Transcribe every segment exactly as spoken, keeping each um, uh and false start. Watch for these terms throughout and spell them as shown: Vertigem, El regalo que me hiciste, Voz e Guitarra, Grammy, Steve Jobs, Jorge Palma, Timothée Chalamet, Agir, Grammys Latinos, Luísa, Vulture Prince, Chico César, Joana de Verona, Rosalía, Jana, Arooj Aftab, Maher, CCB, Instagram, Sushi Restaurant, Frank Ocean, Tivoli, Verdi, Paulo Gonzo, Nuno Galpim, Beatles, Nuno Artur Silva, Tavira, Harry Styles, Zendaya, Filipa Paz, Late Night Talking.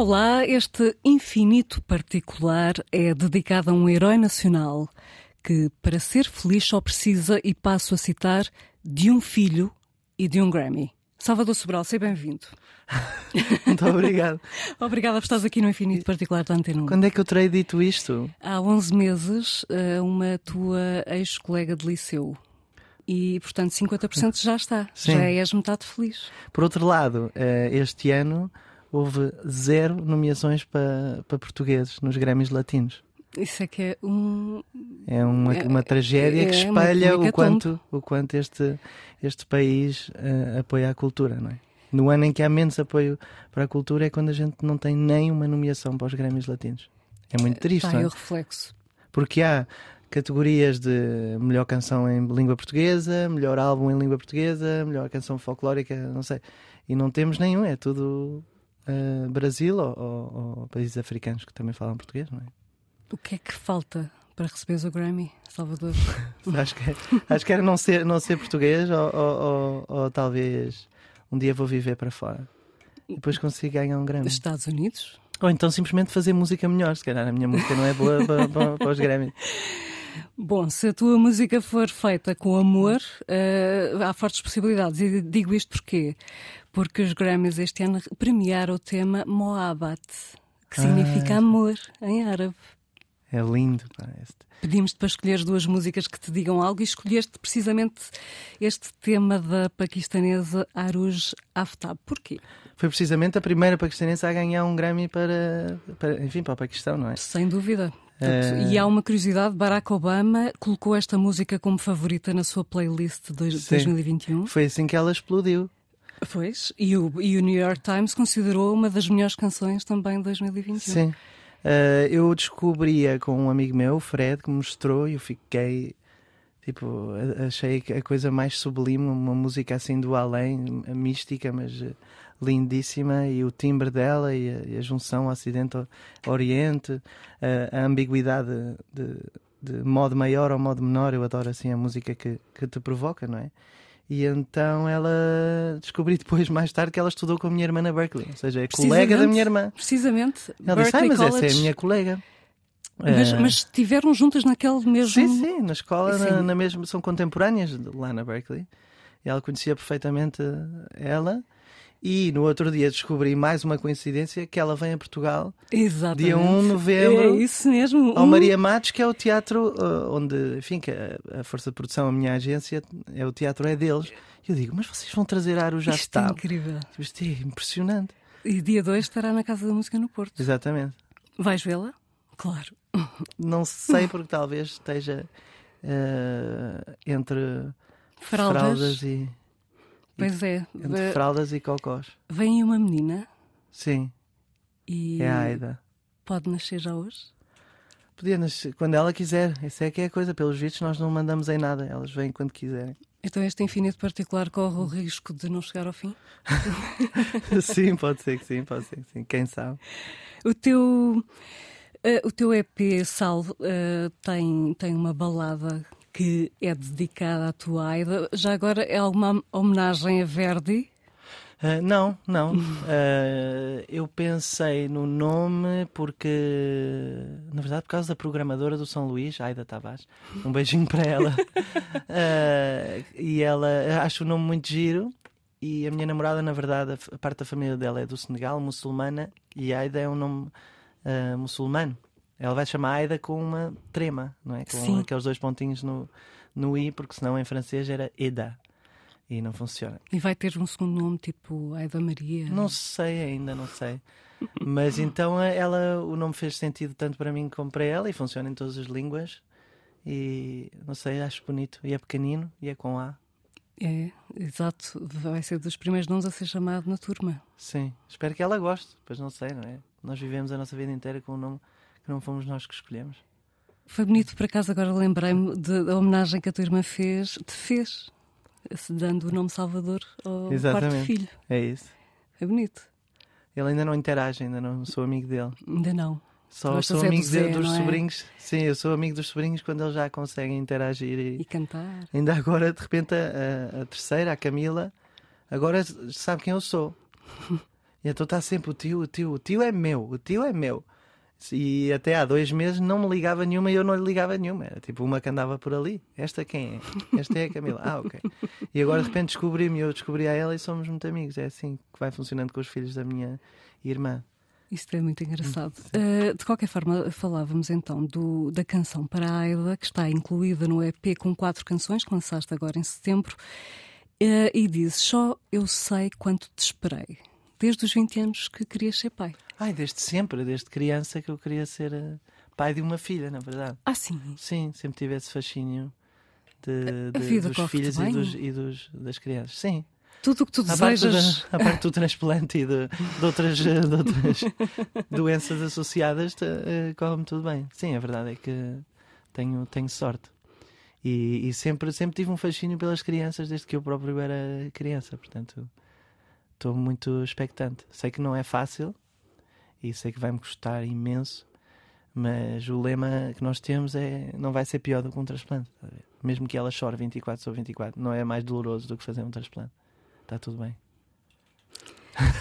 Olá, este infinito particular é dedicado a um herói nacional que, para ser feliz, só precisa, e passo a citar, de um filho e de um Grammy. Salvador Sobral, seja bem-vindo. Muito obrigado. Obrigada por estares aqui no Infinito Particular da Antena um. Quando é que eu terei dito isto? Há onze meses, uma tua ex-colega de liceu. E, portanto, cinquenta por cento já está. Sim. Já és metade feliz. Por outro lado, este ano houve zero nomeações para, para portugueses nos Grammys Latinos. Isso é que é um... É uma, uma é, tragédia é, que espelha é o, quanto, o quanto este, este país uh, apoia a cultura, não é? No ano em que há menos apoio para a cultura é quando a gente não tem nem uma nomeação para os Grammys Latinos. É muito triste, é, tá, não é? O reflexo. Porque há categorias de melhor canção em língua portuguesa, melhor álbum em língua portuguesa, melhor canção folclórica, não sei. E não temos nenhum, é tudo uh, Brasil ou, ou, ou países africanos que também falam português, não é? O que é que falta para receberes o Grammy, Salvador? acho, que, acho que era não ser, não ser português ou, ou, ou, ou talvez um dia vou viver para fora. E depois consigo ganhar um Grammy. Estados Unidos? Ou então simplesmente fazer música melhor. Se calhar a minha música não é boa para, para, para os Grammy. Bom, se a tua música for feita com amor, uh, há fortes possibilidades. E digo isto porquê? Porque os Grammys este ano premiaram o tema Mohabbat, que significa ah. amor em árabe. É lindo, parece. Pedimos-te para escolheres duas músicas que te digam algo e escolheste precisamente este tema da paquistanesa Arooj Aftab. Porquê? Foi precisamente a primeira paquistanesa a ganhar um Grammy para, para, enfim, para o Paquistão, não é? Sem dúvida. Uh... E há uma curiosidade, Barack Obama colocou esta música como favorita na sua playlist de dois mil e vinte e um. Foi assim que ela explodiu. Pois, e o, e o New York Times considerou uma das melhores canções também de dois mil e vinte e um. Sim. Uh, eu descobria com um amigo meu, o Fred, que me mostrou e eu fiquei, tipo, achei a coisa mais sublime, uma música assim do além, mística, mas uh, lindíssima, e o timbre dela e a, e a junção Ocidente-Oriente, uh, a ambiguidade de, de, de modo maior ou modo menor, eu adoro assim a música que, que te provoca, não é? E então ela descobri depois, mais tarde, que ela estudou com a minha irmã na Berklee. Ou seja, é colega da minha irmã. Precisamente. Ela disse, ah, mas essa é a minha colega. Mas, é... mas estiveram juntas naquele mesmo... Sim, sim, na escola, sim. Na, na mesma, são contemporâneas lá na Berklee. E ela conhecia perfeitamente ela. E no outro dia descobri mais uma coincidência, que ela vem a Portugal. Exatamente. Dia um de novembro. É isso mesmo. Ao Maria Matos, que é o teatro uh, onde, enfim, que a, a Força de Produção, a minha agência, é o teatro é deles. E eu digo, mas vocês vão trazer Arooj Aftab. Isto é incrível. Isto é impressionante. E dia dois estará na Casa da Música no Porto. Exatamente. Vais vê-la? Claro. Não sei, porque talvez esteja uh, entre fraldas, fraldas e... Pois é. Entre fraldas e cocós. Vem uma menina. Sim. E é a Aida. Pode nascer já hoje? Podia nascer quando ela quiser. Essa é que é a coisa. Pelos vistos, nós não mandamos em nada. Elas vêm quando quiserem. Então este infinito particular corre o risco de não chegar ao fim? Sim, pode ser que sim. Pode ser que sim. Quem sabe? O teu, uh, o teu E P, Sal, uh, tem, tem uma balada... que é dedicada à tua Aida. Já agora é alguma homenagem a Verdi? Uh, não, não. uh, eu pensei no nome porque, na verdade, por causa da programadora do São Luís, Aida Tavares. Um beijinho para ela. uh, e ela, acho o nome muito giro. E a minha namorada, na verdade, a parte da família dela é do Senegal, muçulmana, e Aida é um nome uh, muçulmano. Ela vai chamar Aida com uma trema, não é? Com Sim. aqueles dois pontinhos no, no I, porque senão em francês era Eda. E não funciona. E vai ter um segundo nome, tipo Aida Maria? Não sei ainda, não sei. Mas então ela, o nome fez sentido tanto para mim como para ela, e funciona em todas as línguas. E não sei, acho bonito. E é pequenino, e é com A. É, exato. Vai ser dos primeiros nomes a ser chamado na turma. Sim. Espero que ela goste. Pois não sei, não é? Nós vivemos a nossa vida inteira com o nome... Não fomos nós que escolhemos. Foi bonito, por acaso, agora lembrei-me da homenagem que a tua irmã fez, te fez, dando o nome Salvador ao Exatamente. quarto filho. É isso. Foi bonito. Ele ainda não interage, ainda não sou amigo dele. Ainda não. Só sou amigo do Zé, dos é? sobrinhos. Sim, eu sou amigo dos sobrinhos quando eles já conseguem interagir. E, e cantar. Ainda agora, de repente, a, a terceira, a Camila, agora sabe quem eu sou. Então está sempre o tio, o tio, o tio é meu, o tio é meu. E até há dois meses não me ligava nenhuma e eu não lhe ligava nenhuma. Era tipo uma que andava por ali. Esta quem é? Esta é a Camila. Ah, ok. E agora de repente descobri-me, eu descobri a ela e somos muito amigos. É assim que vai funcionando com os filhos da minha irmã. Isto é muito engraçado. Uh, de qualquer forma, falávamos então do, da canção para a Aida, que está incluída no E P com quatro canções que lançaste agora em setembro. Uh, e diz: só eu sei quanto te esperei. Desde os vinte anos que querias ser pai. Ai, desde sempre, desde criança que eu queria ser uh, pai de uma filha, na verdade. Ah, sim? Sim, sempre tive esse fascínio de, de, a vida dos filhos e, dos, e dos, das crianças. Sim. Tudo o que tu desejas. A parte do, a parte do transplante e de, de outras, de outras doenças associadas, uh, corre-me tudo bem. Sim, a verdade é que tenho, tenho sorte. E, e sempre, sempre tive um fascínio pelas crianças, desde que eu próprio era criança. Portanto, estou muito expectante. Sei que não é fácil e sei que vai-me custar imenso, mas o lema que nós temos é: não vai ser pior do que um transplante. Mesmo que ela chore vinte e quatro sobre vinte e quatro, não é mais doloroso do que fazer um transplante. Está tudo bem.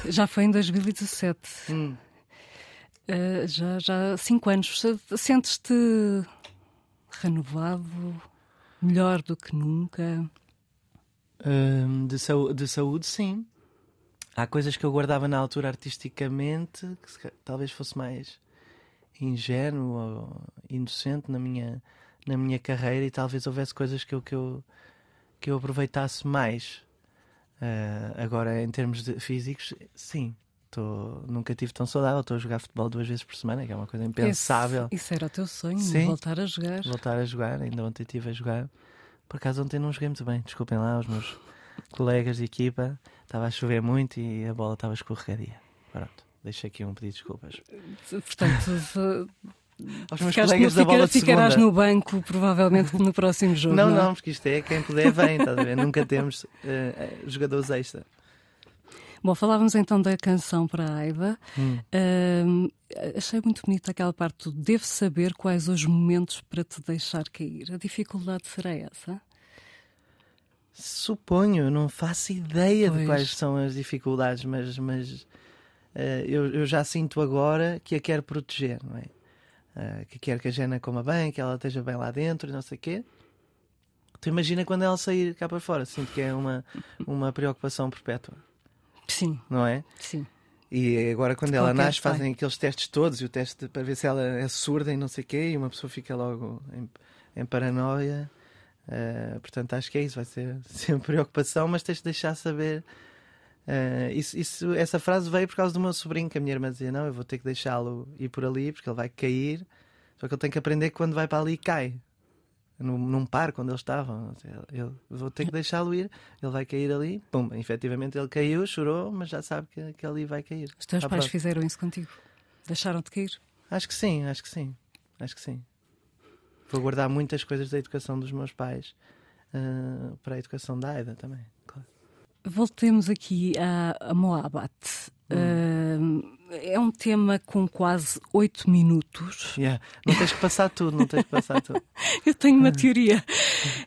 Já foi em dois mil e dezassete. Hum. Uh, já, já há cinco anos. Sentes-te renovado? Melhor do que nunca? Uh, de, sa- de saúde, sim. Há coisas que eu guardava na altura artisticamente, que se, talvez fosse mais ingênuo ou inocente na minha, na minha carreira, e talvez houvesse coisas que eu, que eu, que eu aproveitasse mais. Uh, agora, em termos de físicos, sim, tô, nunca estive tão saudável. Estou a jogar futebol duas vezes por semana, que é uma coisa impensável. Esse, isso era o teu sonho, sim, voltar a jogar. Voltar a jogar, ainda ontem estive a jogar. Por acaso ontem não joguei muito bem, desculpem lá os meus colegas de equipa. Estava a chover muito e a bola estava escorregadia. Pronto, deixo aqui um pedido de desculpas. Portanto... Aos meus Ficaste colegas no, da bola fica, Ficarás segunda. No banco, provavelmente, no próximo jogo. Não, não, não, porque isto é quem puder vem, estás a ver? Nunca temos uh, jogadores extra. Bom, falávamos então da canção para a Aida. Hum. Uh, achei muito bonita aquela parte do devo saber quais os momentos para te deixar cair. A dificuldade será essa? Suponho, não faço ideia pois. de quais são as dificuldades, mas, mas uh, eu, eu já sinto agora que a quero proteger, não é? Uh, que quer que a Jana coma bem, que ela esteja bem lá dentro e não sei o quê. Tu imagina quando ela sair cá para fora. Sinto que é uma, uma preocupação perpétua. Sim. Não é? Sim. E agora quando ela nasce fazem bem. Aqueles testes todos, e o teste para ver se ela é surda e não sei o quê, e uma pessoa fica logo em, em paranoia. Uh, portanto, acho que é isso. Vai ser sempre preocupação, mas tens de deixar saber... Uh, isso, isso, essa frase veio por causa do meu sobrinho, que a minha irmã dizia: não, eu vou ter que deixá-lo ir por ali porque ele vai cair. Só que ele tem que aprender que quando vai para ali cai. Num, num parque onde eles estavam. Eu vou ter que deixá-lo ir, ele vai cair ali. Pum, efetivamente ele caiu, chorou, mas já sabe que, que ali vai cair. Os teus ah, pais pronto. Fizeram isso contigo? Deixaram-te cair? Acho que sim, acho que sim. Acho que sim. Vou guardar muitas coisas da educação dos meus pais uh, para a educação da Aida também. Voltemos aqui a, a Mohabbat. Hum. Uh, é um tema com quase oito minutos. Yeah. Não tens que passar tudo, não tens que passar tudo. Eu tenho uma teoria.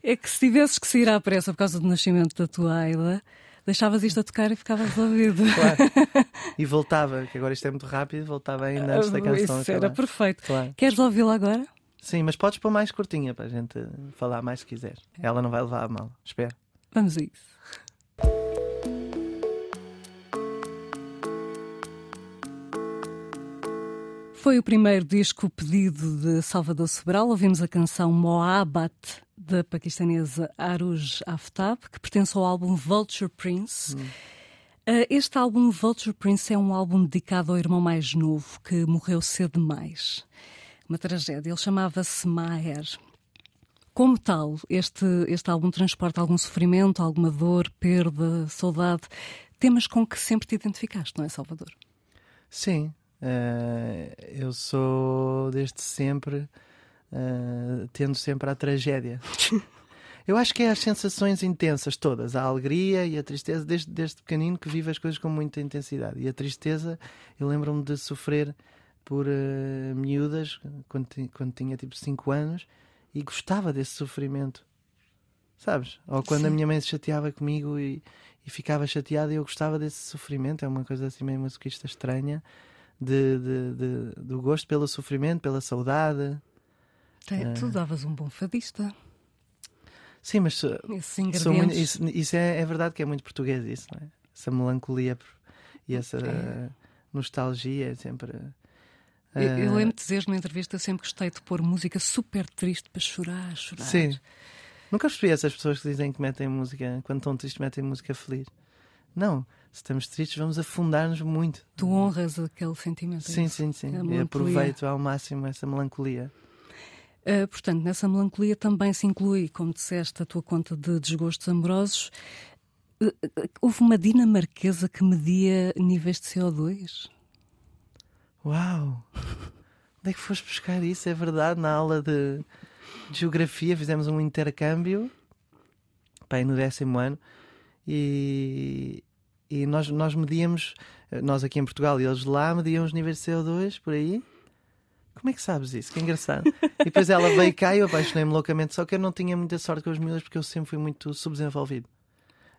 É que se tivesses que sair à pressa por causa do nascimento da tua Aida, deixavas isto a tocar e ficavas ouvido. Claro. E voltava, que agora isto é muito rápido, voltava ainda antes da canção. Isso era acabar. Perfeito. Claro. Queres ouvi-la agora? Sim, mas podes pôr mais curtinha para a gente falar mais se quiser. Ela não vai levar a mal, espero. Vamos a isso. Foi o primeiro disco pedido de Salvador Sobral. Ouvimos a canção Mohabbat, da paquistanesa Arooj Aftab, que pertence ao álbum Vulture Prince. Hum. Este álbum Vulture Prince é um álbum dedicado ao irmão mais novo, que morreu cedo demais. Uma tragédia. Ele chamava-se Maher. Como tal, este, este álbum transporta algum sofrimento, alguma dor, perda, saudade, temas com que sempre te identificaste, não é, Salvador? Sim, uh, eu sou desde sempre, uh, tendo sempre à tragédia. Eu acho que é as sensações intensas todas, a alegria e a tristeza, desde, desde pequenino que vivo as coisas com muita intensidade. E a tristeza, eu lembro-me de sofrer por uh, miúdas, quando, quando tinha tipo cinco anos, e gostava desse sofrimento. sabes? Ou quando Sim. a minha mãe se chateava comigo e, e ficava chateada, e eu gostava desse sofrimento. É uma coisa assim meio masoquista estranha, de, de, de, do gosto pelo sofrimento, pela saudade. Tem, ah. Tu davas um bom fadista. Sim, mas sou muito, isso, isso é, é verdade que é muito português, isso, não é? Essa melancolia e essa é. nostalgia é sempre... Eu, uh... eu lembro de dizer numa entrevista, eu sempre gostei de pôr música super triste para chorar, chorar. Sim. Nunca percebi essas pessoas que dizem que metem música, quando estão tristes metem música feliz. Não, se estamos tristes vamos afundar-nos muito. Tu honras aquele sentimento. Sim, sim, sim. Eu aproveito ao máximo essa melancolia. Uh, portanto, nessa melancolia também se inclui, como disseste, a tua conta de desgostos amorosos. Uh, uh, houve uma dinamarquesa que media níveis de C O dois. Uau! Onde é que foste buscar isso? É verdade, na aula de, de geografia fizemos um intercâmbio, bem, no décimo ano, e, e nós, nós medíamos, nós aqui em Portugal e eles lá, mediam os níveis de C O dois por aí. Como é que sabes isso? Que engraçado. E depois ela veio cá e eu apaixonei-me loucamente. Só que eu não tinha muita sorte com os miúdos, porque eu sempre fui muito subdesenvolvido.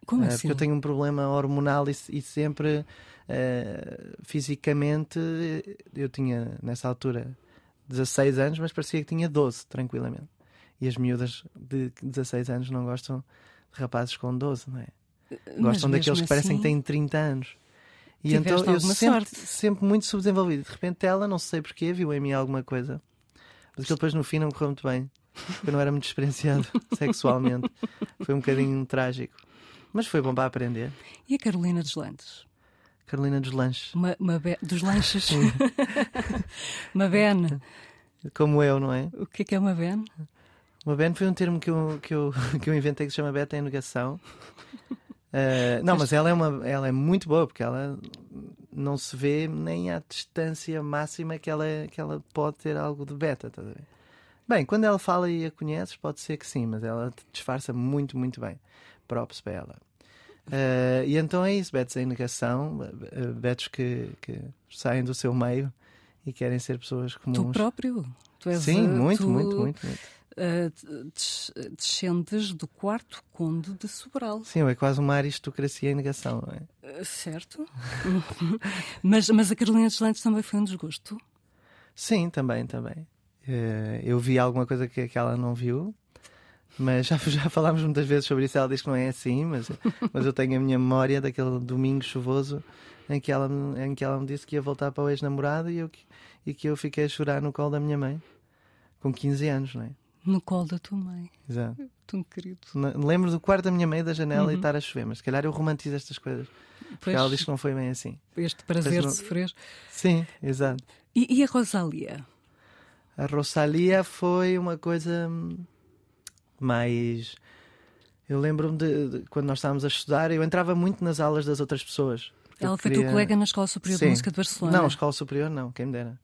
Como uh, assim? Porque eu tenho um problema hormonal e, e sempre uh, fisicamente eu tinha nessa altura dezasseis anos, mas parecia que tinha doze tranquilamente. E as miúdas de dezasseis anos não gostam de rapazes com doze, não é? Gostam daqueles assim... que parecem que têm trinta anos. E Tiveste então eu sempre, sempre muito subdesenvolvido. De repente ela, não sei porquê, viu em mim alguma coisa. Mas aquilo depois no fim não correu muito bem. Eu não era muito experienciado sexualmente. Foi um bocadinho trágico. Mas foi bom para aprender. E a Carolina dos Lanches? Carolina dos Lanches. Uma, uma be... Dos Lanches? Uma bene. Como eu, não é? O que é que é uma bene? Uma bene foi um termo que eu, que eu, que eu inventei, que se chama beta enogação. Uh, não, mas ela é, uma, ela é muito boa, porque ela não se vê nem à distância máxima que ela, que ela pode ter algo de beta, tá a ver? Bem, quando ela fala e a conheces, pode ser que sim, mas ela disfarça muito, muito bem. Props para ela. Uh, e então é isso, betos em negação, betos que, que saem do seu meio e querem ser pessoas comuns. Tu próprio? Tu és sim, muito, tu... muito, muito, muito. Uh, des descendes do quarto conde de Sobral. Sim, é quase uma aristocracia em negação, não é? Uh, certo. mas, mas a Carolina dos Lanches também foi um desgosto? Sim, também, também. Uh, eu vi alguma coisa que, que ela não viu, mas já, já falámos muitas vezes sobre isso. Ela diz que não é assim, mas, mas eu tenho a minha memória daquele domingo chuvoso em que ela, em que ela me disse que ia voltar para o ex-namorado e, e que eu fiquei a chorar no colo da minha mãe, com quinze anos, não é? No colo da tua mãe. Exato. Tão querido. Lembro do quarto da minha mãe, da janela, uhum. e estar a chover, mas se calhar eu romantizo estas coisas. Pois, porque ela diz que não foi bem assim. Este prazer não... de sofrer. Sim, exato. E, e a Rosalía? A Rosalía foi uma coisa mais... Eu lembro-me de, de quando nós estávamos a estudar, eu entrava muito nas aulas das outras pessoas. Ela foi queria... tua colega na Escola Superior Sim. de Música de Barcelona? Não, Escola Superior não, quem me dera.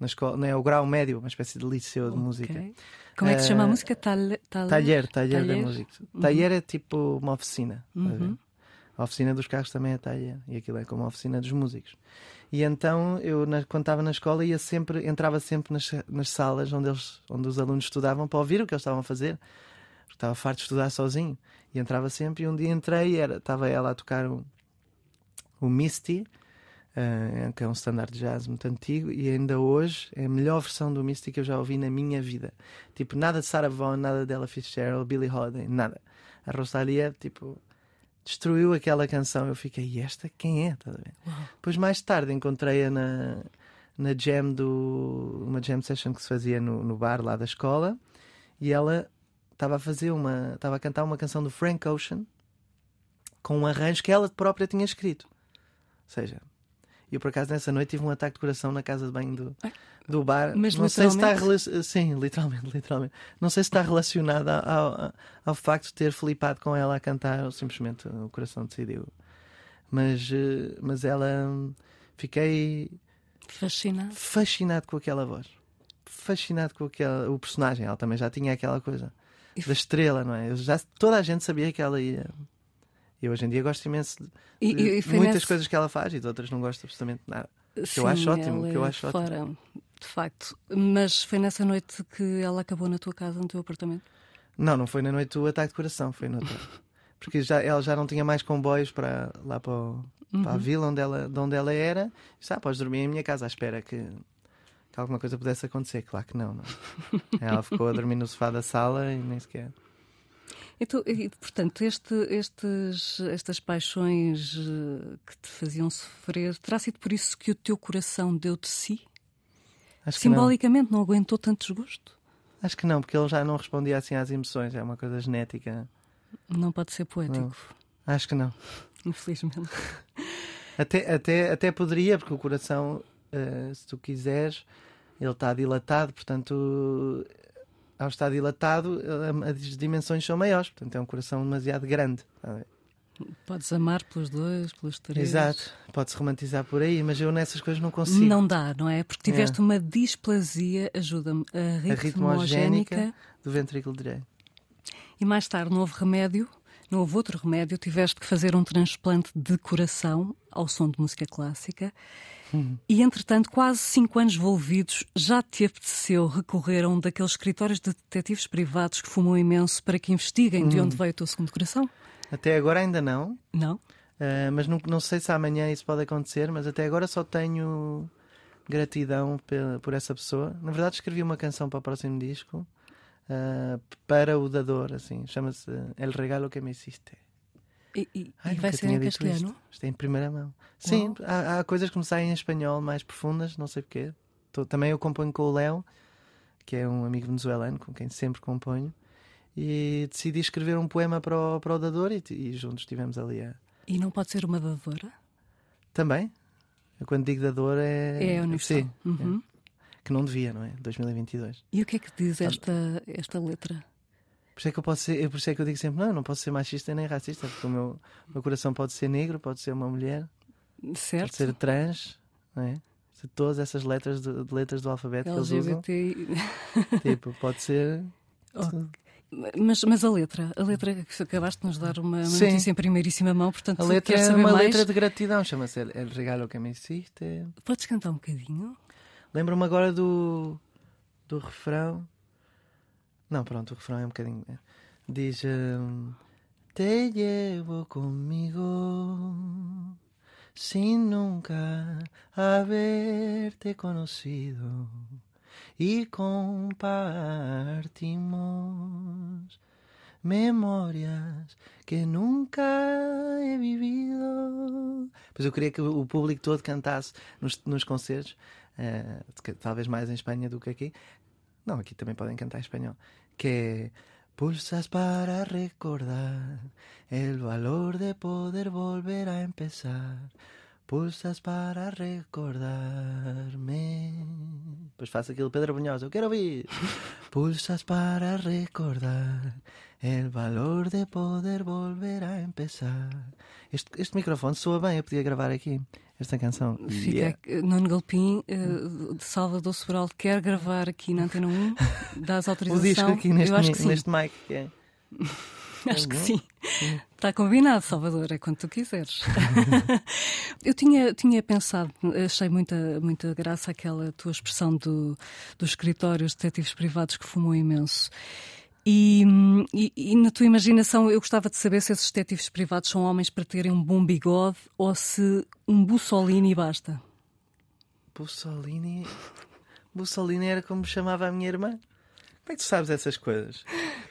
Na escola, não é o grau médio, uma espécie de liceu de okay. música. Como é que se chama a música? Tal, tal... Talher, talher da música. Uhum. Talher é tipo uma oficina. Uhum. A oficina dos carros também é talher. E aquilo é como a oficina dos músicos. E então, eu na, quando estava na escola, ia sempre, entrava sempre nas, nas salas onde, eles, onde os alunos estudavam para ouvir o que eles estavam a fazer. Porque estava farto de estudar sozinho. E entrava sempre. E um dia entrei e era, estava ela a tocar o, o Misty. Uh, que é um standard de jazz muito antigo e ainda hoje é a melhor versão do Misty que eu já ouvi na minha vida. Tipo, nada de Sarah Vaughan, nada de Ella Fitzgerald, Billie Holiday, nada. A Rosalía, tipo, destruiu aquela canção. Eu fiquei, e esta quem é? Tá bem? Depois mais tarde encontrei-a na, na jam do... Uma jam session que se fazia no, no bar lá da escola, e ela estava a fazer uma... Estava a cantar uma canção do Frank Ocean com um arranjo que ela própria tinha escrito. Ou seja... E eu, por acaso, nessa noite tive um ataque de coração na casa de banho do, do bar. Mas não sei se está rela... Sim, literalmente, literalmente. Não sei se está relacionado ao, ao, ao facto de ter flipado com ela a cantar, ou simplesmente o coração decidiu. Mas, mas ela... Fiquei... Fascinado. Fascinado com aquela voz. Fascinado com aquela... o personagem. Ela também já tinha aquela coisa da estrela, não é? Eu já... Toda a gente sabia que ela ia... Eu hoje em dia gosto imenso de e, e muitas nesse... coisas que ela faz e de outras não gosto absolutamente de nada. Sim, que eu acho ótimo, que eu acho é fora, ótimo. De facto. Mas foi nessa noite que ela acabou na tua casa, no teu apartamento? Não, não foi na noite do ataque de coração, foi noutra. Porque já, ela já não tinha mais comboios para, lá para, o, uhum. para a vila onde ela, de onde ela era. Já podes dormir em minha casa à espera que, que alguma coisa pudesse acontecer. Claro que não, não. Ela ficou a dormir no sofá da sala e nem sequer. Então, e, portanto, este, estes, estas paixões que te faziam sofrer, terá sido por isso que o teu coração deu de si? Acho Simbolicamente não. não aguentou tanto desgosto? Acho que não, porque ele já não respondia assim às emoções. É uma coisa genética. Não pode ser poético. Não. Acho que não. Infelizmente. Até, até, até poderia, porque o coração, uh, se tu quiseres, ele está dilatado. Portanto, ao estar dilatado, as dimensões são maiores. Portanto, é um coração demasiado grande. Podes amar pelos dois, pelos três. Exato. Pode-se romantizar por aí, mas eu nessas coisas não consigo. Não dá, não é? Porque tiveste é. uma displasia, ajuda-me, a ritmogénica, a ritmogénica do ventrículo direito. E mais tarde não houve remédio, não houve outro remédio, tiveste que fazer um transplante de coração ao som de música clássica. Hum. E, entretanto, quase cinco anos envolvidos, já te apeteceu recorrer a um daqueles escritórios de detetives privados que fumam imenso para que investiguem hum. de onde veio o teu segundo coração? Até agora ainda não. Não? Uh, mas não, não sei se amanhã isso pode acontecer, mas até agora só tenho gratidão por, por essa pessoa. Na verdade, escrevi uma canção para o próximo disco. Uh, para o dador, assim, chama-se El regalo que me hiciste. E, e, Ai, e vai ser em castelhano? Isto. isto é em primeira mão. Sim, há, há coisas que me saem em espanhol mais profundas, não sei porquê. Tô, também eu componho com o Léo, que é um amigo venezuelano com quem sempre componho, e decidi escrever um poema para o, para o dador e, e juntos estivemos ali a... E não pode ser uma dadora? Também. Eu, quando digo dador é... É universal. Sim. Uhum. É. Que não devia, não é? dois mil e vinte e dois. E o que é que diz esta, esta letra? Por isso é que eu posso ser, por isso é que eu digo sempre: não, não posso ser machista nem racista, porque o meu, meu coração pode ser negro, pode ser uma mulher, certo. Pode ser trans, não é? Se todas essas letras do, letras do alfabeto L G B T... que eles usam, tipo, pode ser. Oh. Mas, mas a letra, a letra que acabaste de nos dar uma, uma notícia em primeiríssima mão, portanto, a letra é uma mais... letra de gratidão, chama-se El regalo que me hiciste. Podes cantar um bocadinho? Lembro-me agora do, do refrão. Não, pronto, o refrão é um bocadinho. Diz: um, te llevo comigo, sin nunca haberte conocido, y compartimos memórias que nunca he vivido. Pois eu queria que o público todo cantasse nos, nos concertos. Uh, talvez mais em Espanha do que aqui. Não, aqui também podem cantar em espanhol. Que é: pulsas para recordar el valor de poder volver a empezar. Pulsas para recordar-me. Pois faço aquilo, Pedro Bunhosa, eu quero ouvir. Pulsas para recordar el valor de poder volver a empezar. Este, este microfone soa bem, eu podia gravar aqui esta canção. Fica yeah. Nuno Galpim, uh, de Salvador Sobral, quer gravar aqui na Antena um, dás autorização. O disco aqui neste, eu acho que neste mic. Que é. Acho que sim. Está combinado, Salvador, é quando tu quiseres. Eu tinha, tinha pensado, achei muita, muita graça aquela tua expressão do, dos escritórios, detetives privados que fumam imenso. E, e, e na tua imaginação eu gostava de saber se esses detetives privados são homens para terem um bom bigode ou se um Bussolini basta. Bussolini? Bussolini era como chamava a minha irmã. Como é que tu sabes essas coisas?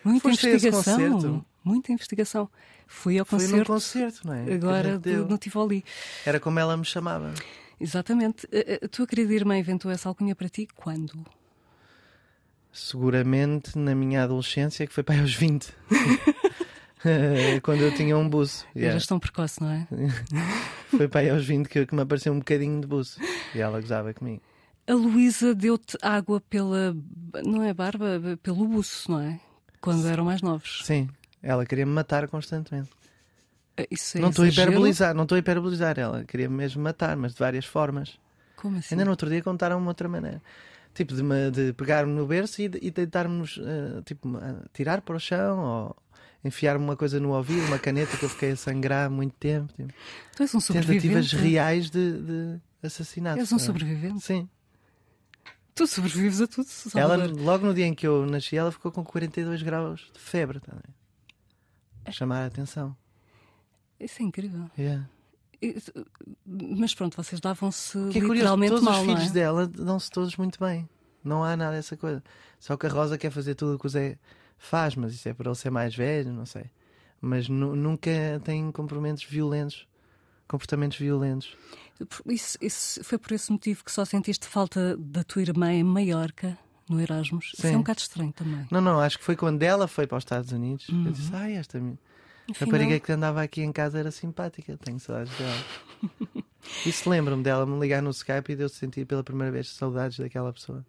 Muita Foste investigação. A esse concerto? Muita investigação. Fui ao Foi concerto. Foi num concerto, não é? Agora deu. No Tivoli. Era como ela me chamava. Exatamente. A, a tua querida irmã inventou essa alcunha para ti quando? Seguramente na minha adolescência, que foi para aos vinte. Quando eu tinha um buço. Yeah. Eras tão precoce, não é? Foi para aos vinte que, que me apareceu um bocadinho de buço. E ela gozava comigo. A Luísa deu-te água pela... Não é barba? Pelo buço, não é? Quando eram mais novos. Sim. Ela queria-me matar constantemente. Isso é não estou a hiperbolizar, não estou a hiperbolizar. Ela queria-me mesmo matar, mas de várias formas. Como assim? Ainda no outro dia contaram-me outra maneira. Tipo, de, me, de pegar-me no berço e, e tentar-me uh, tipo, uh, tirar para o chão ou enfiar-me uma coisa no ouvido, uma caneta que eu fiquei a sangrar há muito tempo. Tipo. Tu és um sobrevivente. Tentativas reais de, de assassinato. És um sobrevivente? Sim. Tu sobrevives a tudo, Salvador. Ela, logo no dia em que eu nasci, ela ficou com quarenta e dois graus de febre também. A chamar a atenção. Isso é incrível. Yeah. Isso, mas pronto, vocês davam-se que é literalmente curioso, todos mal, todos os filhos é? dela dão-se todos muito bem. Não há nada dessa coisa. Só que a Rosa quer fazer tudo o que o Zé faz, mas isso é para ele ser mais velho, não sei. Mas nu- nunca tem comportamentos violentos. Comportamentos violentos. Isso, isso, foi por esse motivo que só sentiste falta da tua irmã em Maiorca, no Erasmus? Sim. Isso é um bocado estranho também. Não, não, acho que foi quando ela foi para os Estados Unidos. Uhum. Eu disse, ai, esta minha... Afinal... a rapariga que andava aqui em casa era simpática. Tenho saudades dela. Isso lembro-me dela, me ligar no Skype e de eu sentir pela primeira vez saudades daquela pessoa.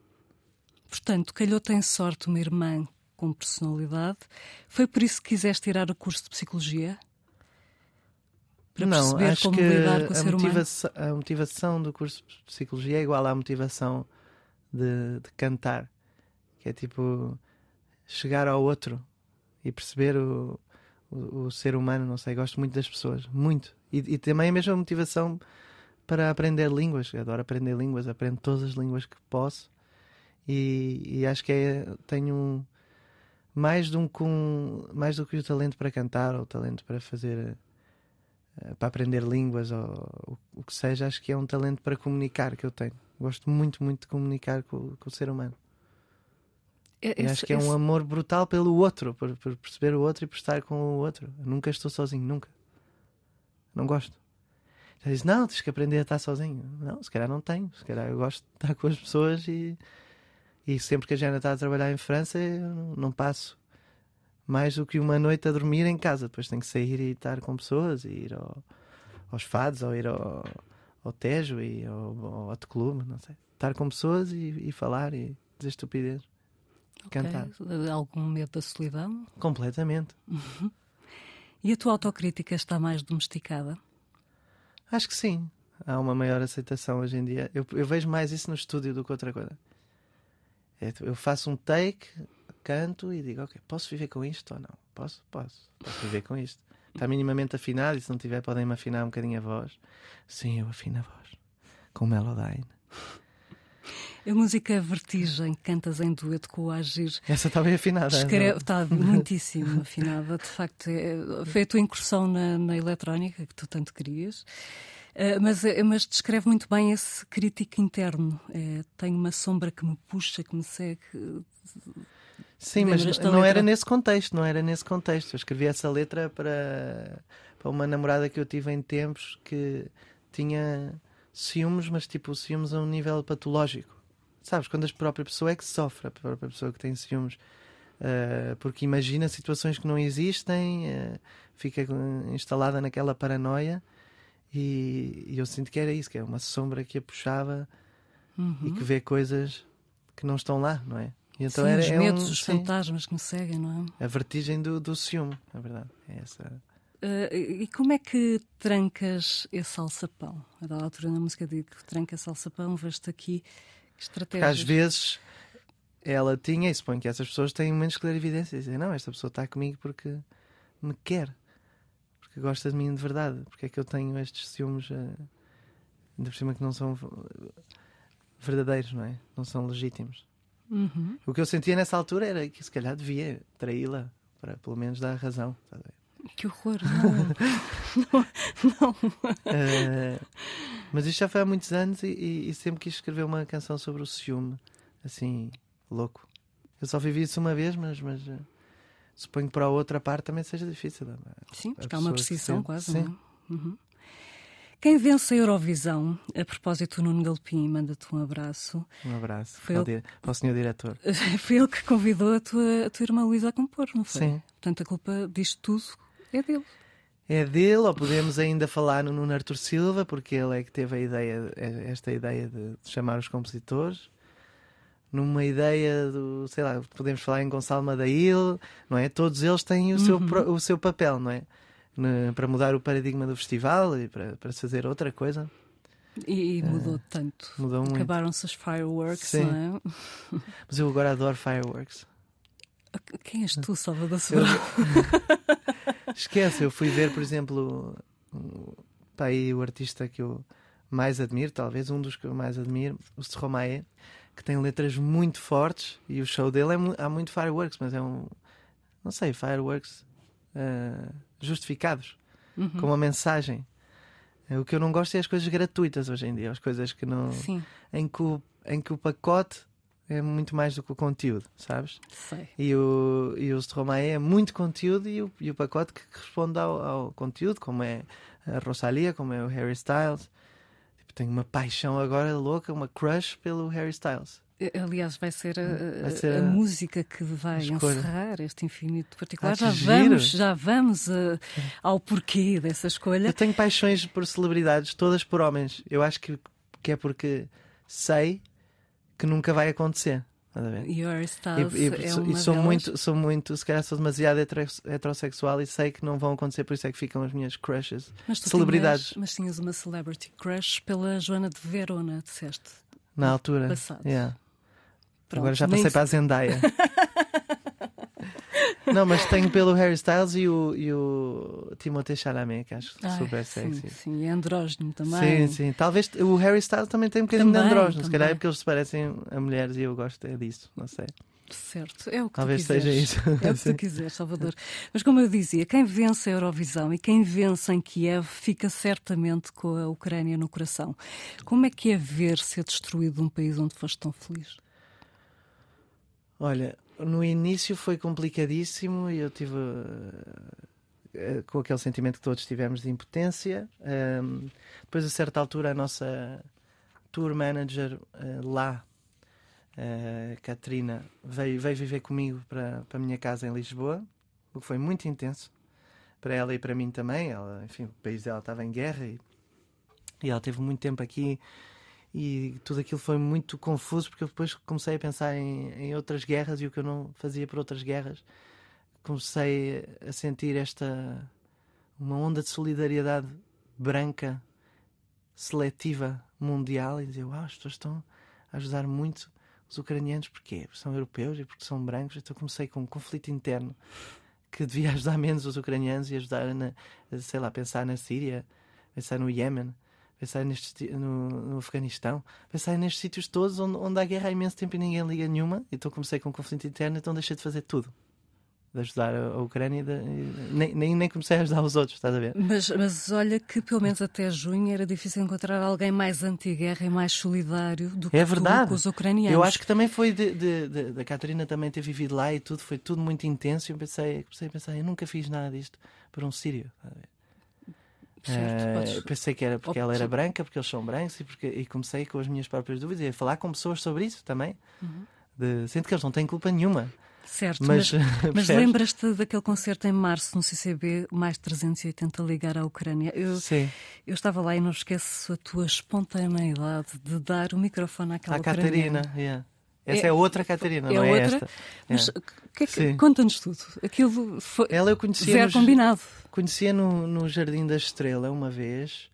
Portanto, calhou, tem sorte, uma irmã com personalidade. Foi por isso que quiseste tirar o curso de Psicologia? Para não, perceber acho como que lidar com o a, ser motivação, a motivação do curso de Psicologia é igual à motivação de, de cantar. Que é tipo chegar ao outro e perceber o, o, o ser humano, não sei, gosto muito das pessoas, muito. E, e também a mesma motivação para aprender línguas. Eu adoro aprender línguas, aprendo todas as línguas que posso. E, e acho que é, tenho mais, de um, com, mais do que o talento para cantar ou o talento para fazer... para aprender línguas ou o que seja, acho que é um talento para comunicar que eu tenho. Gosto muito, muito de comunicar com, com o ser humano. Esse, e acho que esse... é um amor brutal pelo outro, por, por perceber o outro e por estar com o outro. Eu nunca estou sozinho, nunca. Não gosto. Já disse, não, tens que aprender a estar sozinho. Não, se calhar não tenho. Se calhar eu gosto de estar com as pessoas e, e sempre que a Jana está a trabalhar em França, eu não passo mais do que uma noite a dormir em casa. Depois tenho que sair e estar com pessoas e ir ao, aos fados, ou ir ao, ao Tejo e ao, ao outro clube, não sei. Estar com pessoas e, e falar e dizer estupidez. Okay. Cantar. Algum medo da solidão? Completamente. Uhum. E a tua autocrítica está mais domesticada? Acho que sim. Há uma maior aceitação hoje em dia. Eu, eu vejo mais isso no estúdio do que outra coisa. Eu faço um take... canto e digo, ok, posso viver com isto ou não? Posso? Posso. Posso viver com isto. Está minimamente afinado e se não tiver podem-me afinar um bocadinho a voz. Sim, eu afino a voz. Com Melodyne. A música Vertigem, cantas em dueto com o Agir. Essa está bem afinada. Escreve... Está muitíssimo afinada. De facto, é... foi a tua incursão na, na eletrónica que tu tanto querias. Uh, mas, mas descreve muito bem esse crítico interno. É, tenho uma sombra que me puxa, que me segue... Sim, mas não, não era nesse contexto, não era nesse contexto. Eu escrevi essa letra para, para uma namorada que eu tive em tempos que tinha ciúmes, mas tipo ciúmes a um nível patológico. Sabes, quando a própria pessoa é que sofre, a própria pessoa que tem ciúmes, uh, porque imagina situações que não existem, uh, fica instalada naquela paranoia e, e eu sinto que era isso, que era uma sombra que a puxava. Uhum. E que vê coisas que não estão lá, não é? Então sim, era, os medos, é um, os sim, fantasmas que me seguem, não é? A vertigem do, do ciúme, na verdade. É essa. Uh, e como é que trancas esse alçapão? A da altura na música digo que tranca esse alçapão, vejo-te aqui, que estratégia. Porque às vezes ela tinha, e suponho que essas pessoas têm menos clarividência, dizem, não, esta pessoa está comigo porque me quer, porque gosta de mim de verdade, porque é que eu tenho estes ciúmes, ainda por cima que não são verdadeiros, não é? Não são legítimos. Uhum. O que eu sentia nessa altura era que se calhar devia traí-la para pelo menos dar razão. Sabe? Que horror! Não. Não, não. Uh, mas isto já foi há muitos anos e, e, e sempre quis escrever uma canção sobre o ciúme, assim, louco. Eu só vivi isso uma vez, mas, mas uh, suponho que para a outra parte também seja difícil. Sim, porque há uma precisão quase. Sim. Não? Uhum. Quem vence a Eurovisão, a propósito, o Nuno Galpim, manda-te um abraço. Um abraço foi ao, ele... ao senhor diretor. Foi ele que convidou a tua, a tua irmã Luísa a compor, não foi? Sim. Portanto, a culpa disto tudo é dele. É dele, ou podemos ainda falar no Nuno Artur Silva, porque ele é que teve a ideia, esta ideia de chamar os compositores. Numa ideia do, sei lá, podemos falar em Gonçalo Madail, não é? Todos eles têm o, uhum, seu, o seu papel, não é? Para mudar o paradigma do festival e para, para fazer outra coisa. E, e mudou uh, tanto. Mudou muito. Acabaram-se os fireworks, sim, não é? Mas eu agora adoro fireworks. Quem és tu, Salvador Sobral? Eu... Esquece, eu fui ver, por exemplo, para aí o artista que eu mais admiro, talvez um dos que eu mais admiro, o Stromae, que tem letras muito fortes, e o show dele é mu- há muito fireworks, mas é um, não sei, fireworks uh, justificados, uhum. com uma mensagem. O que eu não gosto é as coisas gratuitas hoje em dia, as coisas que não, Sim. em que o, em que o pacote é muito mais do que o conteúdo, sabes? Sei. E o, e o Stromae é muito conteúdo e o, e o pacote que responde ao, ao conteúdo, como é a Rosalía, como é o Harry Styles. Tipo, tenho uma paixão agora louca, uma crush pelo Harry Styles. Aliás, vai ser a, vai ser a, a música que vai escolha. encerrar este infinito particular. Ah, já, vamos, já vamos a, ao porquê dessa escolha. Eu tenho paixões por celebridades, todas por homens. Eu acho que, que é porque sei que nunca vai acontecer. E, e, é e uma sou, muito, sou muito, se calhar sou demasiado heterossexual e sei que não vão acontecer, por isso é que ficam as minhas crushes. Mas tu celebridades. Tinhas, mas tinhas uma celebrity crush pela Joana de Verona, disseste? Na altura. Passado. Yeah. Pronto, agora já passei para a Zendaya. Não, mas tenho pelo Harry Styles e o, e o Timothée Chalamet, que acho Ai, super sim, sexy. Sim, e andrógeno também. Sim, sim. Talvez o Harry Styles também tem um bocadinho também, de andrógeno. Se calhar é porque eles se parecem a mulheres e eu gosto é disso, não sei. Certo, é o que Talvez tu quiseres. Seja isso. É o que tu quiseres, Salvador. Mas como eu dizia, quem vence a Eurovisão e quem vence em Kiev fica certamente com a Ucrânia no coração. Como é que é ver ser destruído um país onde foste tão feliz? Olha, no início foi complicadíssimo e eu tive uh, com aquele sentimento que todos tivemos de impotência. Um, depois, a certa altura, a nossa tour manager uh, lá, uh, Catarina, veio, veio viver comigo para, para a minha casa em Lisboa, o que foi muito intenso para ela e para mim também. Ela, enfim, o país dela estava em guerra e, e ela teve muito tempo aqui. E tudo aquilo foi muito confuso, porque eu depois comecei a pensar em, em outras guerras e o que eu não fazia por outras guerras. Comecei a sentir esta uma onda de solidariedade branca, seletiva, mundial, e dizer, uau, as pessoas estão a ajudar muito os ucranianos, porque são europeus e porque são brancos. Então comecei com um conflito interno que devia ajudar menos os ucranianos e ajudar, na, sei lá, pensar na Síria, pensar no Iémen. Pensar neste, no, no Afeganistão, pensar nestes sítios todos onde, onde há guerra há imenso tempo e ninguém liga nenhuma. Então comecei com um conflito interno, então deixei de fazer tudo. De ajudar a, a Ucrânia, de, nem, nem, nem comecei a ajudar os outros, estás a ver? Mas, mas olha que pelo menos até junho era difícil encontrar alguém mais anti-guerra e mais solidário do que, é verdade. Tu, que os ucranianos. Eu acho que também foi de, de, de, da Catarina também ter vivido lá e tudo, foi tudo muito intenso. E eu pensei, comecei a pensar, eu nunca fiz nada disto por um sírio, estás a ver? Certo, podes... uh, pensei que era porque ela era branca, porque eles são brancos e, porque, e comecei com as minhas próprias dúvidas e a falar com pessoas sobre isso também. Uhum. De, sinto que eles não têm culpa nenhuma. Certo, mas, mas, mas lembras-te daquele concerto em março no C C B, mais trezentos e oitenta ligar à Ucrânia? Eu, Sim. eu estava lá e não esqueço a tua espontaneidade de dar o microfone àquela ucraniana. À Catarina, yeah. Essa é, é outra Catarina, é não é outra, esta. Mas é. Que é que, conta-nos tudo. Aquilo foi Ela eu conhecia zero no, combinado. Conhecia no, no Jardim da Estrela uma vez,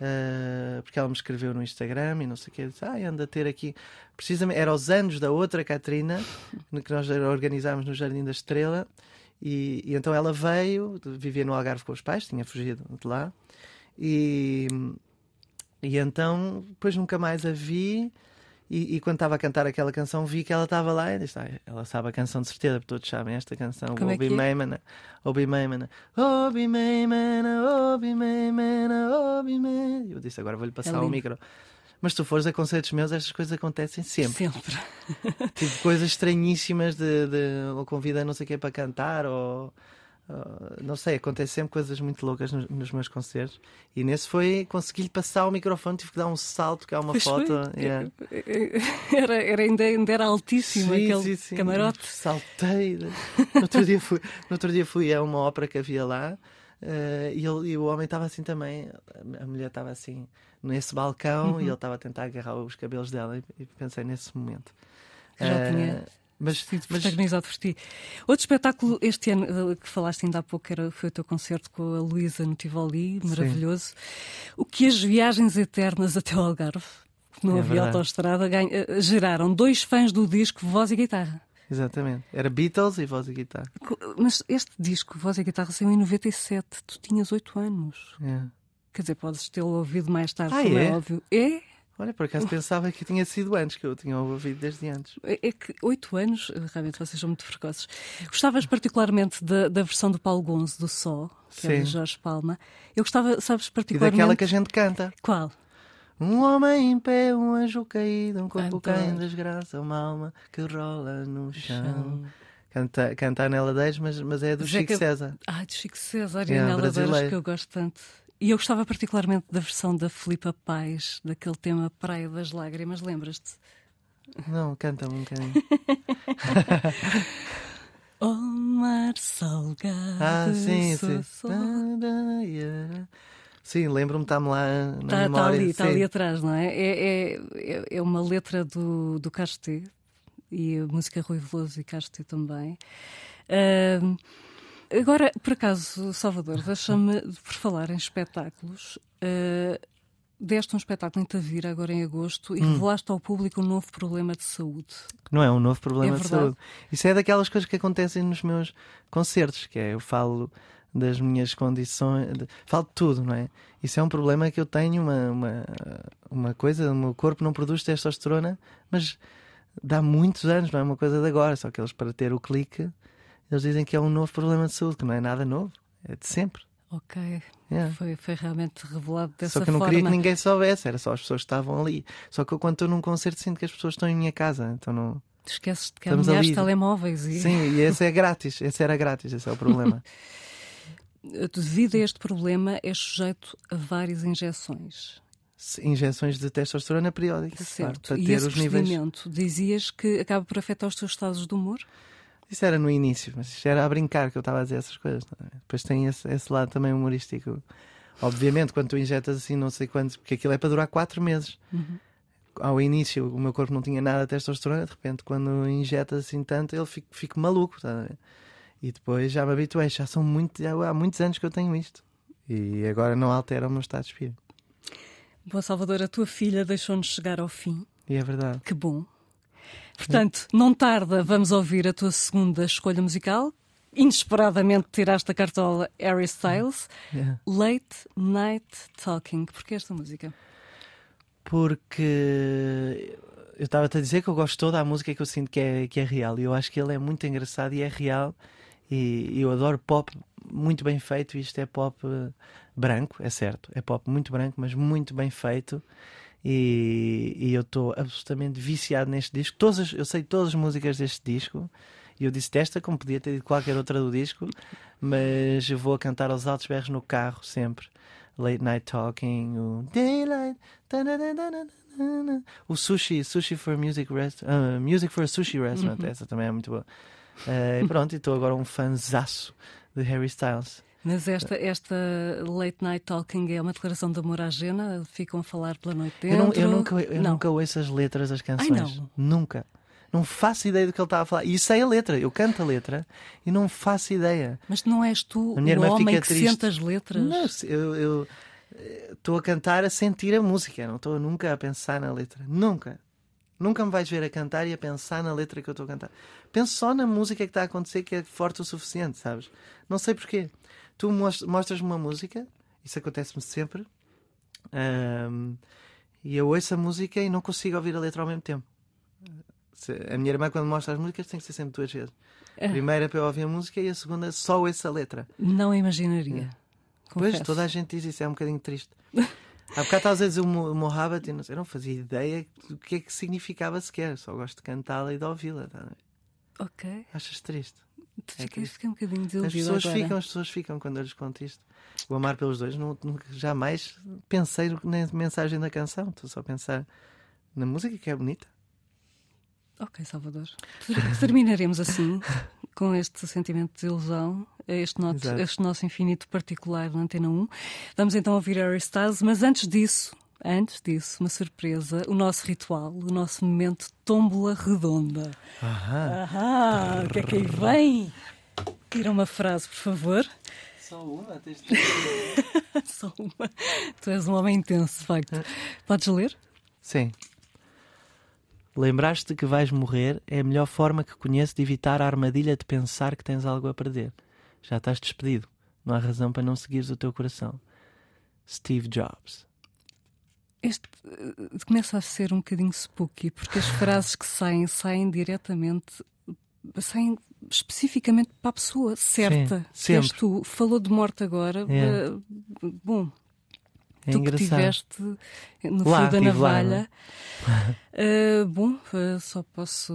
uh, porque ela me escreveu no Instagram e não sei o que. Disse, ah, anda a ter aqui. Precisamente, era aos anos da outra Catarina, que nós organizámos no Jardim da Estrela. E, e então ela veio, vivia no Algarve com os pais, tinha fugido de lá. E, e então, depois nunca mais a vi. E, e quando estava a cantar aquela canção, vi que ela estava lá e disse, ah, ela sabe a canção de certeza, porque todos sabem esta canção. Como Obi é que é? Maimana, Obi Maimana, Obi Maimana, Obi Maimana, Obi Maimana. Eu disse, agora vou-lhe passar é o micro. Mas se tu fores a concertos meus, estas coisas acontecem sempre. Sempre. Tipo coisas estranhíssimas de, de ou convida não sei quem para cantar, ou, ou não sei, acontecem sempre coisas muito loucas nos, nos meus concertos. E nesse foi, consegui-lhe passar o microfone, tive que dar um salto, que há uma pois foto. Yeah. Era, era, ainda, ainda era altíssimo sim, aquele sim, sim. camarote. Saltei. No outro dia fui, no outro dia fui a uma ópera que havia lá uh, e, ele, e o homem estava assim também, a mulher estava assim nesse balcão uhum. e ele estava a tentar agarrar os cabelos dela e, e pensei nesse momento. Já uh, tinha... Mas, sim, mas... protagonizado por ti. Outro espetáculo este ano que falaste ainda há pouco era, foi o teu concerto com a Luísa no Tivoli, maravilhoso. Sim. O que as viagens eternas até o Algarve, que não é havia verdade. Autoestrada, ganha, geraram dois fãs do disco Voz e Guitarra. Exatamente. Era Beatles e Voz e Guitarra. Mas este disco, Voz e Guitarra, saiu em noventa e sete. Tu tinhas oito anos. É. Quer dizer, podes tê-lo ouvido mais tarde, ah, como é? É óbvio. É? Olha, por acaso pensava que tinha sido antes, que eu tinha ouvido desde antes. É que oito anos, realmente vocês são muito precoces. Gostavas particularmente da, da versão do Paulo Gonzo, do Só, que é de Jorge Palma. Eu gostava, sabes, particularmente... E daquela que a gente canta. Qual? Um homem em pé, um anjo caído, um corpo ah, então... caído, desgraça, uma alma que rola no chão. chão. Canta, canta a Anela dez, mas, mas é do mas Chico é que... César. Ah, de Chico César e é, Anela dez, que eu gosto tanto. E eu gostava particularmente da versão da Filipa Paz, daquele tema Praia das Lágrimas, lembras-te? Não, canta-me um bocadinho. Oh, mar salgado. Ah, sim, sim. Sim, lembro-me, está-me lá na tá, memória. Está ali, tá ali atrás, não é? É, é, é uma letra do, do Caste e a música Rui Veloso e Caste também. Uh, Agora, por acaso, Salvador, deixa-me, por falar em espetáculos, uh, deste um espetáculo em Tavira, agora em agosto, e hum. revelaste ao público um novo problema de saúde. Não é um novo problema é de saúde. Isso é daquelas coisas que acontecem nos meus concertos, que é, eu falo das minhas condições, de, falo de tudo, não é? Isso é um problema que eu tenho, uma, uma, uma coisa, o meu corpo não produz testosterona, mas dá muitos anos, não é uma coisa de agora, só que eles, para ter o clique... Eles dizem que é um novo problema de saúde, que não é nada novo, é de sempre. Ok, yeah. foi, foi realmente revelado dessa forma. Só que eu não forma. queria que ninguém soubesse, era só as pessoas que estavam ali. Só que eu, quando estou num concerto, sinto que as pessoas estão em minha casa, então não... Te esqueces de caminhar os telemóveis e... Sim, e esse é grátis, esse era grátis, esse é o problema. Devido a este problema, és sujeito a várias injeções. Injeções de testosterona periódica, certo. Claro, para e ter esse os procedimento, níveis... dizias que acaba por afetar os teus estados de humor? Isso era no início, mas isto era a brincar que eu estava a dizer essas coisas. Não é? Depois tem esse, esse lado também humorístico. Obviamente, quando tu injetas assim, não sei quantos, porque aquilo é para durar quatro meses. Uhum. Ao início, o meu corpo não tinha nada de testosterona, de repente, quando injetas assim tanto, ele fica, fica maluco. Tá? E depois já me habituei, já são muito, já há muitos anos que eu tenho isto. E agora não altera o meu estado de espírito. Boa, Salvador, a tua filha deixou-nos chegar ao fim. E é verdade. Que bom. Portanto, não tarda, vamos ouvir a tua segunda escolha musical. Inesperadamente tiraste a cartola Harry Styles. Yeah. Late Night Talking. Porquê esta música? Porque eu estava-te a dizer que eu gosto toda a música que eu sinto que é, que é real. E eu acho que ele é muito engraçado e é real. E, e eu adoro pop muito bem feito. Isto é pop branco, é certo. É pop muito branco, mas muito bem feito. E, e eu estou absolutamente viciado neste disco. Todas as, eu sei todas as músicas deste disco. E eu disse desta, como podia ter dito qualquer outra do disco, mas eu vou a cantar aos altos berros no carro sempre. Late Night Talking, o Daylight, o Sushi, Sushi for Music Restaurant, uh, Music for a Sushi Restaurant. Essa também é muito boa. Uh, e pronto, estou agora um fanzaço de Harry Styles. Mas esta, esta Late Night Talking é uma declaração de amor à Jana? Ficam a falar pela noite dentro? Eu, não, eu, nunca, eu nunca ouço as letras das canções. Ai, não. Nunca. Não faço ideia do que ele está a falar. E isso é a letra. Eu canto a letra e não faço ideia. Mas não és tu o homem que triste. Sente as letras? Não, eu estou a cantar a sentir a música. Não estou nunca a pensar na letra. Nunca. Nunca me vais ver a cantar e a pensar na letra que eu estou a cantar. Penso só na música que está a acontecer, que é forte o suficiente, sabes? Não sei porquê. Tu mostras-me uma música, isso acontece-me sempre, um, e eu ouço a música e não consigo ouvir a letra ao mesmo tempo. A minha irmã, quando mostra as músicas, tem que ser sempre duas vezes. A primeira para eu ouvir a música e a segunda só ouço a letra. Não imaginaria. É. Pois, toda a gente diz isso, é um bocadinho triste. Há bocado estás a dizer o Mohabbat, eu não fazia ideia do que é que significava sequer, só gosto de cantá-la e de ouvi-la. Tá? Ok. Achas triste? Fiquei, fiquei um bocadinho desiludida. As pessoas agora. ficam, as pessoas ficam quando eu lhes conto isto. O amar pelos dois, não, não, jamais pensei na mensagem da canção. Estou só a pensar na música, que é bonita. Ok, Salvador. Terminaremos assim, com este sentimento de desilusão, este, noto, este nosso infinito particular na Antena um. Vamos então ouvir Harry Styles, mas antes disso. Antes disso, uma surpresa, o nosso ritual, o nosso momento tómbola redonda. Aham. Aham. O que é que aí vem? Tira uma frase, por favor. Só uma, tens de... Só uma. Tu és um homem intenso, de facto. Podes ler? Sim. Lembraste-te que vais morrer é a melhor forma que conheço de evitar a armadilha de pensar que tens algo a perder. Já estás despedido. Não há razão para não seguires o teu coração. Steve Jobs. Este uh, começa a ser um bocadinho spooky, porque as frases que saem, saem diretamente, saem especificamente para a pessoa certa. Sim, és tu, falou de morte agora, é. uh, bom, é tu engraçado. Que tiveste no fio da navalha. Uh, bom, uh, só posso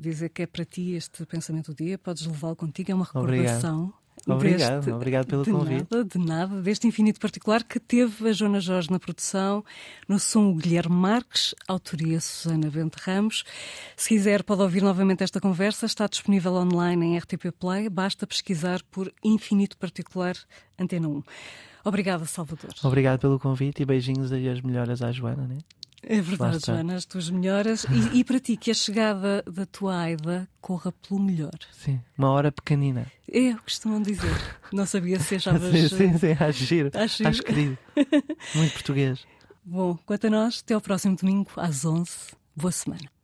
dizer que é para ti este pensamento do dia, podes levá-lo contigo, é uma recordação. Obrigado. Obrigado, deste, obrigado pelo de convite. Nada, de nada, deste infinito particular que teve a Joana Jorge na produção, no som o Guilherme Marques, autoria Susana Bento Ramos. Se quiser pode ouvir novamente esta conversa, está disponível online em R T P Play, basta pesquisar por Infinito Particular Antena um. Obrigada, Salvador. Obrigado pelo convite e beijinhos e as melhoras à Joana, né? É verdade, Joana, as tuas melhoras. E, e para ti, que a chegada da tua Aida corra pelo melhor. Sim, uma hora pequenina. É, costumam dizer. Não sabia se achavas... sim, sim, sim, acho giro. Acho giro. Acho querido. Muito português. Bom, quanto a nós, até ao próximo domingo, às onze. Boa semana.